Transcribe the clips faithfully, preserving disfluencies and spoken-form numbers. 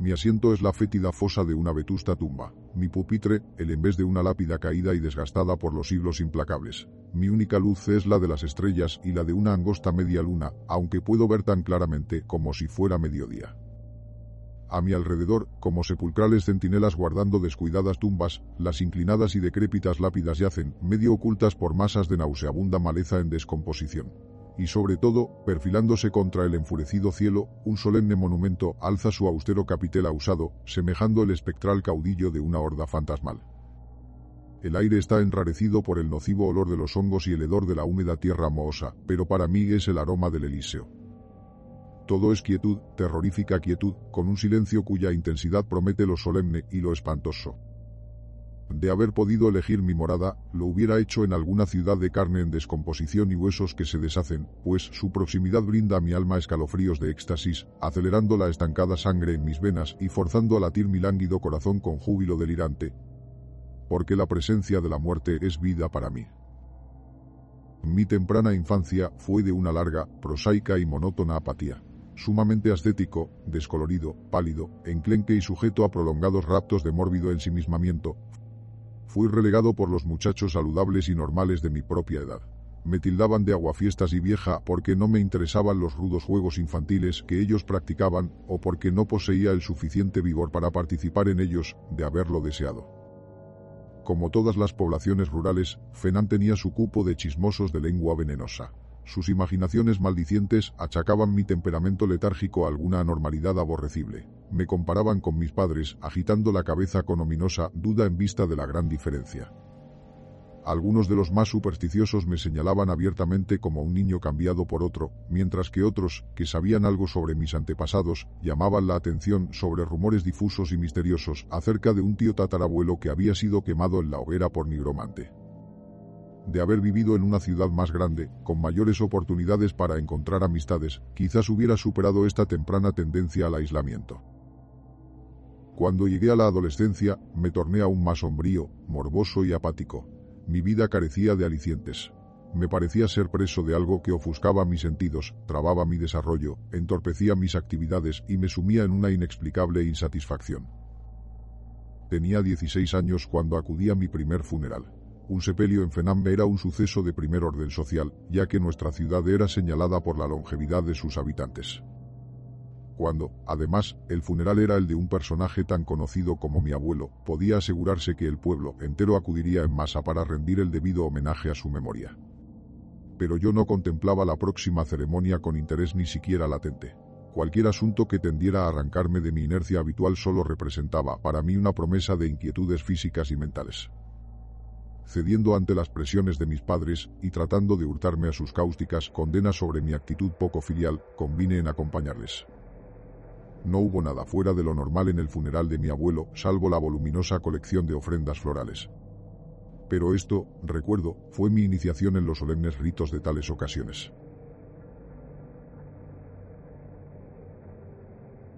Mi asiento es la fétida fosa de una vetusta tumba. Mi pupitre, el embés de una lápida caída y desgastada por los siglos implacables. Mi única luz es la de las estrellas y la de una angosta media luna, aunque puedo ver tan claramente como si fuera mediodía. A mi alrededor, como sepulcrales centinelas guardando descuidadas tumbas, las inclinadas y decrépitas lápidas yacen, medio ocultas por masas de nauseabunda maleza en descomposición. Y sobre todo, perfilándose contra el enfurecido cielo, un solemne monumento alza su austero capitel ausado, semejando el espectral caudillo de una horda fantasmal. El aire está enrarecido por el nocivo olor de los hongos y el hedor de la húmeda tierra mohosa, pero para mí es el aroma del Elíseo. Todo es quietud, terrorífica quietud, con un silencio cuya intensidad promete lo solemne y lo espantoso. De haber podido elegir mi morada, lo hubiera hecho en alguna ciudad de carne en descomposición y huesos que se deshacen, pues su proximidad brinda a mi alma escalofríos de éxtasis, acelerando la estancada sangre en mis venas y forzando a latir mi lánguido corazón con júbilo delirante. Porque la presencia de la muerte es vida para mí. Mi temprana infancia fue de una larga, prosaica y monótona apatía. Sumamente ascético, descolorido, pálido, enclenque y sujeto a prolongados raptos de mórbido ensimismamiento, fui relegado por los muchachos saludables y normales de mi propia edad. Me tildaban de aguafiestas y vieja porque no me interesaban los rudos juegos infantiles que ellos practicaban, o porque no poseía el suficiente vigor para participar en ellos, de haberlo deseado. Como todas las poblaciones rurales, Fenham tenía su cupo de chismosos de lengua venenosa. Sus imaginaciones maldicientes achacaban mi temperamento letárgico a alguna anormalidad aborrecible. Me comparaban con mis padres, agitando la cabeza con ominosa duda en vista de la gran diferencia. Algunos de los más supersticiosos me señalaban abiertamente como un niño cambiado por otro, mientras que otros, que sabían algo sobre mis antepasados, llamaban la atención sobre rumores difusos y misteriosos acerca de un tío tatarabuelo que había sido quemado en la hoguera por nigromante. De haber vivido en una ciudad más grande, con mayores oportunidades para encontrar amistades, quizás hubiera superado esta temprana tendencia al aislamiento. Cuando llegué a la adolescencia, me torné aún más sombrío, morboso y apático. Mi vida carecía de alicientes. Me parecía ser preso de algo que ofuscaba mis sentidos, trababa mi desarrollo, entorpecía mis actividades y me sumía en una inexplicable insatisfacción. Tenía dieciséis años cuando acudí a mi primer funeral. Un sepelio en Fenham era un suceso de primer orden social, ya que nuestra ciudad era señalada por la longevidad de sus habitantes. Cuando, además, el funeral era el de un personaje tan conocido como mi abuelo, podía asegurarse que el pueblo entero acudiría en masa para rendir el debido homenaje a su memoria. Pero yo no contemplaba la próxima ceremonia con interés ni siquiera latente. Cualquier asunto que tendiera a arrancarme de mi inercia habitual solo representaba para mí una promesa de inquietudes físicas y mentales. Cediendo ante las presiones de mis padres y tratando de hurtarme a sus cáusticas condenas sobre mi actitud poco filial, convine en acompañarles. No hubo nada fuera de lo normal en el funeral de mi abuelo, salvo la voluminosa colección de ofrendas florales. Pero esto, recuerdo, fue mi iniciación en los solemnes ritos de tales ocasiones.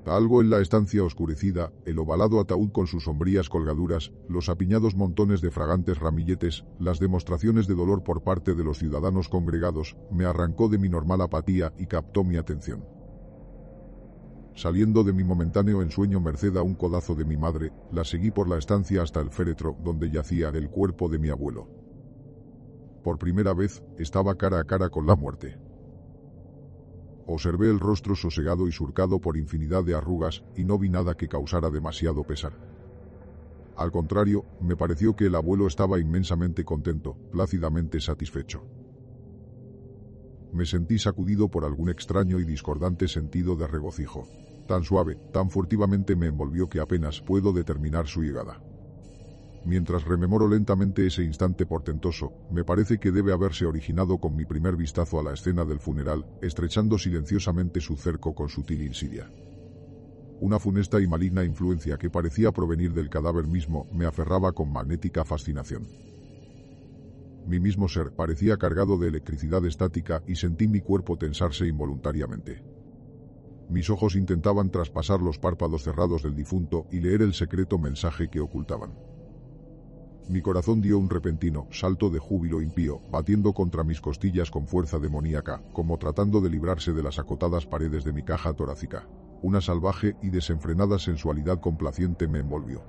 Algo en la estancia oscurecida, el ovalado ataúd con sus sombrías colgaduras, los apiñados montones de fragantes ramilletes, las demostraciones de dolor por parte de los ciudadanos congregados, me arrancó de mi normal apatía y captó mi atención. Saliendo de mi momentáneo ensueño merced a un codazo de mi madre, la seguí por la estancia hasta el féretro donde yacía el cuerpo de mi abuelo. Por primera vez, estaba cara a cara con la muerte. Observé el rostro sosegado y surcado por infinidad de arrugas y no vi nada que causara demasiado pesar. Al contrario, me pareció que el abuelo estaba inmensamente contento, plácidamente satisfecho. Me sentí sacudido por algún extraño y discordante sentido de regocijo. Tan suave, tan furtivamente me envolvió que apenas puedo determinar su llegada. Mientras rememoro lentamente ese instante portentoso, me parece que debe haberse originado con mi primer vistazo a la escena del funeral, estrechando silenciosamente su cerco con sutil insidia. Una funesta y maligna influencia que parecía provenir del cadáver mismo me aferraba con magnética fascinación. Mi mismo ser parecía cargado de electricidad estática y sentí mi cuerpo tensarse involuntariamente. Mis ojos intentaban traspasar los párpados cerrados del difunto y leer el secreto mensaje que ocultaban. Mi corazón dio un repentino salto de júbilo impío, batiendo contra mis costillas con fuerza demoníaca, como tratando de librarse de las acotadas paredes de mi caja torácica. Una salvaje y desenfrenada sensualidad complaciente me envolvió.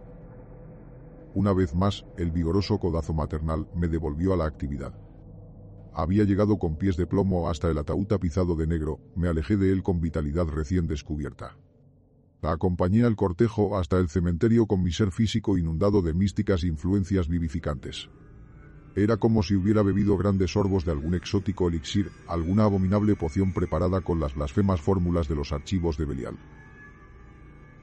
Una vez más, el vigoroso codazo maternal me devolvió a la actividad. Había llegado con pies de plomo hasta el ataúd tapizado de negro, me alejé de él con vitalidad recién descubierta. La acompañé al cortejo hasta el cementerio con mi ser físico inundado de místicas influencias vivificantes. Era como si hubiera bebido grandes sorbos de algún exótico elixir, alguna abominable poción preparada con las blasfemas fórmulas de los archivos de Belial.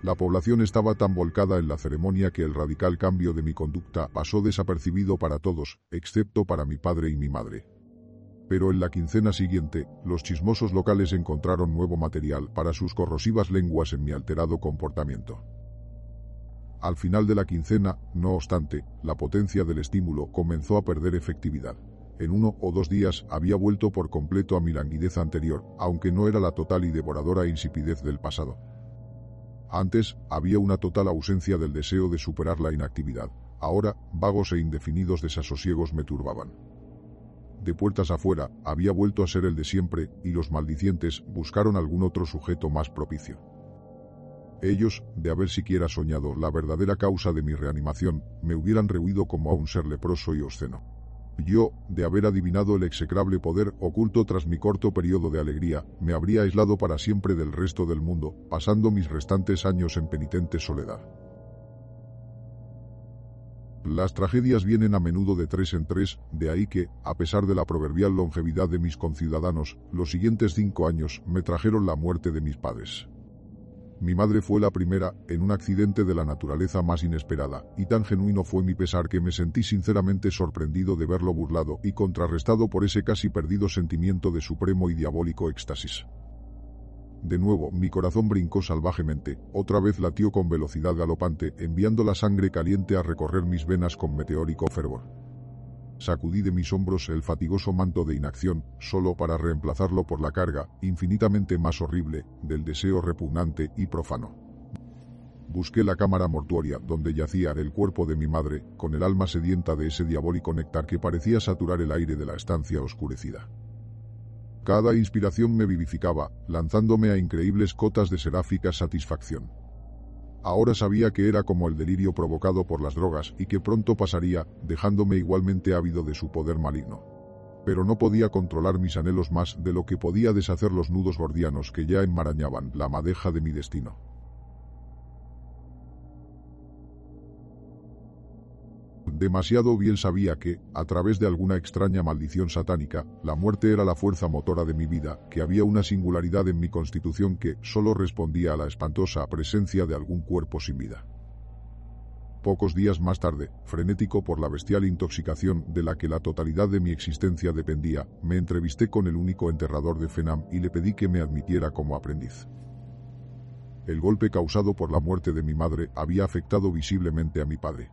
La población estaba tan volcada en la ceremonia que el radical cambio de mi conducta pasó desapercibido para todos, excepto para mi padre y mi madre. Pero en la quincena siguiente, los chismosos locales encontraron nuevo material para sus corrosivas lenguas en mi alterado comportamiento. Al final de la quincena, no obstante, la potencia del estímulo comenzó a perder efectividad. En uno o dos días había vuelto por completo a mi languidez anterior, aunque no era la total y devoradora insipidez del pasado. Antes, había una total ausencia del deseo de superar la inactividad. Ahora, vagos e indefinidos desasosiegos me turbaban. De puertas afuera, había vuelto a ser el de siempre, y los maldicientes buscaron algún otro sujeto más propicio. Ellos, de haber siquiera soñado la verdadera causa de mi reanimación, me hubieran rehuido como a un ser leproso y obsceno. Yo, de haber adivinado el execrable poder oculto tras mi corto periodo de alegría, me habría aislado para siempre del resto del mundo, pasando mis restantes años en penitente soledad. Las tragedias vienen a menudo de tres en tres, de ahí que, a pesar de la proverbial longevidad de mis conciudadanos, los siguientes cinco años me trajeron la muerte de mis padres. Mi madre fue la primera, en un accidente de la naturaleza más inesperada, y tan genuino fue mi pesar que me sentí sinceramente sorprendido de verlo burlado y contrarrestado por ese casi perdido sentimiento de supremo y diabólico éxtasis. De nuevo, mi corazón brincó salvajemente, otra vez latió con velocidad galopante, enviando la sangre caliente a recorrer mis venas con meteórico fervor. Sacudí de mis hombros el fatigoso manto de inacción, solo para reemplazarlo por la carga, infinitamente más horrible, del deseo repugnante y profano. Busqué la cámara mortuoria, donde yacía el cuerpo de mi madre, con el alma sedienta de ese diabólico néctar que parecía saturar el aire de la estancia oscurecida. Cada inspiración me vivificaba, lanzándome a increíbles cotas de seráfica satisfacción. Ahora sabía que era como el delirio provocado por las drogas y que pronto pasaría, dejándome igualmente ávido de su poder maligno. Pero no podía controlar mis anhelos más de lo que podía deshacer los nudos gordianos que ya enmarañaban la madeja de mi destino. Demasiado bien sabía que, a través de alguna extraña maldición satánica, la muerte era la fuerza motora de mi vida, que había una singularidad en mi constitución que solo respondía a la espantosa presencia de algún cuerpo sin vida. Pocos días más tarde, frenético por la bestial intoxicación de la que la totalidad de mi existencia dependía, me entrevisté con el único enterrador de Fenham y le pedí que me admitiera como aprendiz. El golpe causado por la muerte de mi madre había afectado visiblemente a mi padre.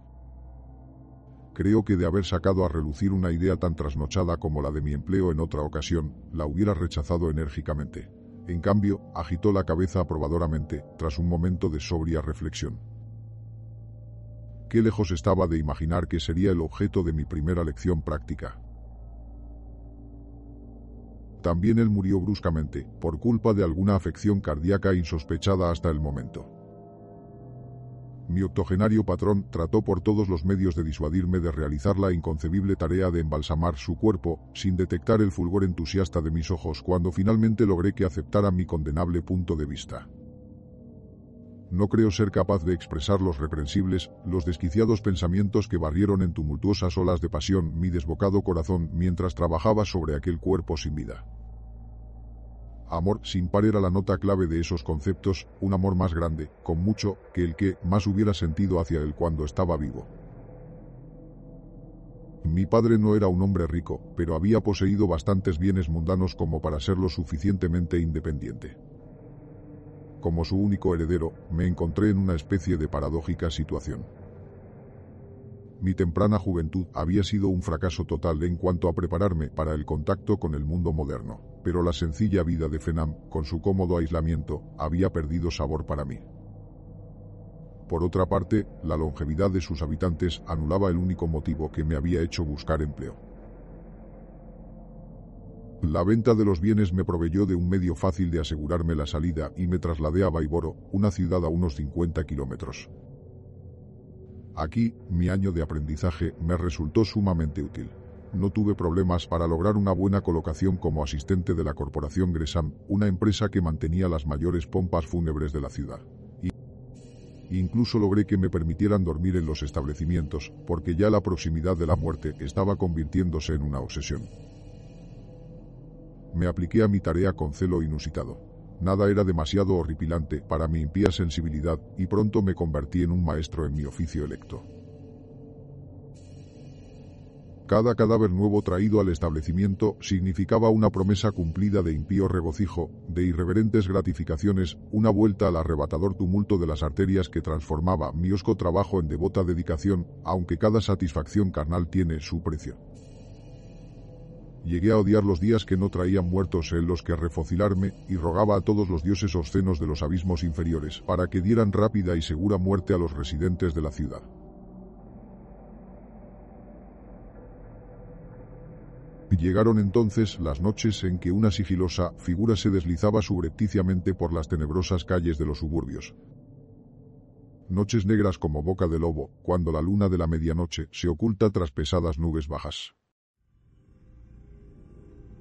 Creo que de haber sacado a relucir una idea tan trasnochada como la de mi empleo en otra ocasión, la hubiera rechazado enérgicamente. En cambio, agitó la cabeza aprobadoramente, tras un momento de sobria reflexión. Qué lejos estaba de imaginar que sería el objeto de mi primera lección práctica. También él murió bruscamente, por culpa de alguna afección cardíaca insospechada hasta el momento. Mi octogenario patrón trató por todos los medios de disuadirme de realizar la inconcebible tarea de embalsamar su cuerpo, sin detectar el fulgor entusiasta de mis ojos cuando finalmente logré que aceptara mi condenable punto de vista. No creo ser capaz de expresar los reprensibles, los desquiciados pensamientos que barrieron en tumultuosas olas de pasión mi desbocado corazón mientras trabajaba sobre aquel cuerpo sin vida. Amor sin par era la nota clave de esos conceptos, un amor más grande, con mucho, que el que más hubiera sentido hacia él cuando estaba vivo. Mi padre no era un hombre rico, pero había poseído bastantes bienes mundanos como para ser lo suficientemente independiente. Como su único heredero, me encontré en una especie de paradójica situación. Mi temprana juventud había sido un fracaso total en cuanto a prepararme para el contacto con el mundo moderno, pero la sencilla vida de Fenham, con su cómodo aislamiento, había perdido sabor para mí. Por otra parte, la longevidad de sus habitantes anulaba el único motivo que me había hecho buscar empleo. La venta de los bienes me proveyó de un medio fácil de asegurarme la salida y me trasladé a Baiboro, una ciudad a unos cincuenta kilómetros. Aquí, mi año de aprendizaje me resultó sumamente útil. No tuve problemas para lograr una buena colocación como asistente de la corporación Gresham, una empresa que mantenía las mayores pompas fúnebres de la ciudad. Incluso logré que me permitieran dormir en los establecimientos, porque ya la proximidad de la muerte estaba convirtiéndose en una obsesión. Me apliqué a mi tarea con celo inusitado. Nada era demasiado horripilante para mi impía sensibilidad y pronto me convertí en un maestro en mi oficio electo. Cada cadáver nuevo traído al establecimiento significaba una promesa cumplida de impío regocijo, de irreverentes gratificaciones, una vuelta al arrebatador tumulto de las arterias que transformaba mi hosco trabajo en devota dedicación, aunque cada satisfacción carnal tiene su precio. Llegué a odiar los días que no traían muertos en los que refocilarme, y rogaba a todos los dioses obscenos de los abismos inferiores para que dieran rápida y segura muerte a los residentes de la ciudad. Llegaron entonces las noches en que una sigilosa figura se deslizaba subrepticiamente por las tenebrosas calles de los suburbios. Noches negras como boca de lobo, cuando la luna de la medianoche se oculta tras pesadas nubes bajas.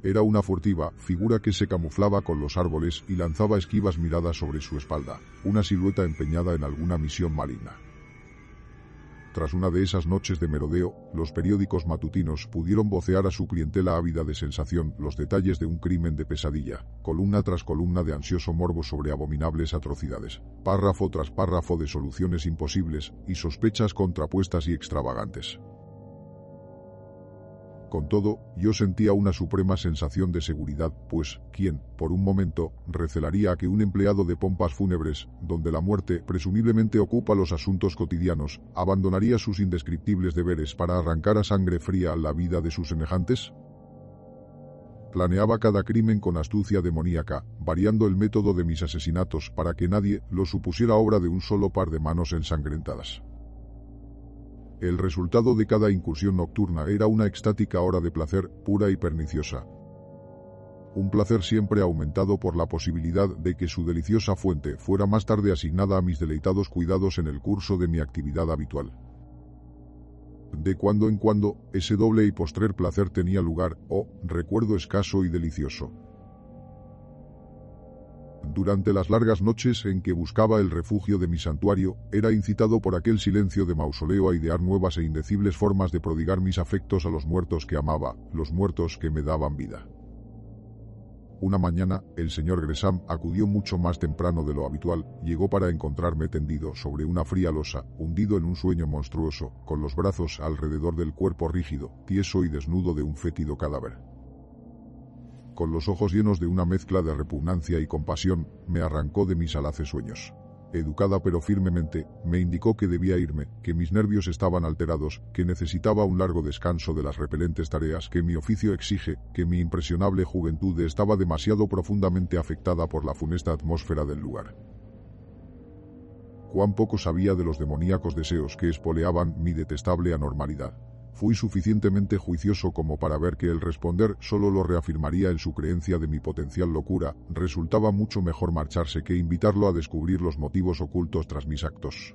Era una furtiva figura que se camuflaba con los árboles y lanzaba esquivas miradas sobre su espalda, una silueta empeñada en alguna misión maligna. Tras una de esas noches de merodeo, los periódicos matutinos pudieron vocear a su clientela ávida de sensación los detalles de un crimen de pesadilla, columna tras columna de ansioso morbo sobre abominables atrocidades, párrafo tras párrafo de soluciones imposibles y sospechas contrapuestas y extravagantes. Con todo, yo sentía una suprema sensación de seguridad, pues, ¿quién, por un momento, recelaría a que un empleado de pompas fúnebres, donde la muerte presumiblemente ocupa los asuntos cotidianos, abandonaría sus indescriptibles deberes para arrancar a sangre fría la vida de sus semejantes? Planeaba cada crimen con astucia demoníaca, variando el método de mis asesinatos para que nadie lo supusiera obra de un solo par de manos ensangrentadas. El resultado de cada incursión nocturna era una extática hora de placer, pura y perniciosa. Un placer siempre aumentado por la posibilidad de que su deliciosa fuente fuera más tarde asignada a mis deleitados cuidados en el curso de mi actividad habitual. De cuando en cuando, ese doble y postrer placer tenía lugar, oh, recuerdo escaso y delicioso. Durante las largas noches en que buscaba el refugio de mi santuario, era incitado por aquel silencio de mausoleo a idear nuevas e indecibles formas de prodigar mis afectos a los muertos que amaba, los muertos que me daban vida. Una mañana, el señor Gresham acudió mucho más temprano de lo habitual, llegó para encontrarme tendido sobre una fría losa, hundido en un sueño monstruoso, con los brazos alrededor del cuerpo rígido, tieso y desnudo de un fétido cadáver. Con los ojos llenos de una mezcla de repugnancia y compasión, me arrancó de mis alaces sueños. Educada pero firmemente, me indicó que debía irme, que mis nervios estaban alterados, que necesitaba un largo descanso de las repelentes tareas que mi oficio exige, que mi impresionable juventud estaba demasiado profundamente afectada por la funesta atmósfera del lugar. Cuán poco sabía de los demoníacos deseos que espoleaban mi detestable anormalidad. Fui suficientemente juicioso como para ver que el responder solo lo reafirmaría en su creencia de mi potencial locura. Resultaba mucho mejor marcharse que invitarlo a descubrir los motivos ocultos tras mis actos.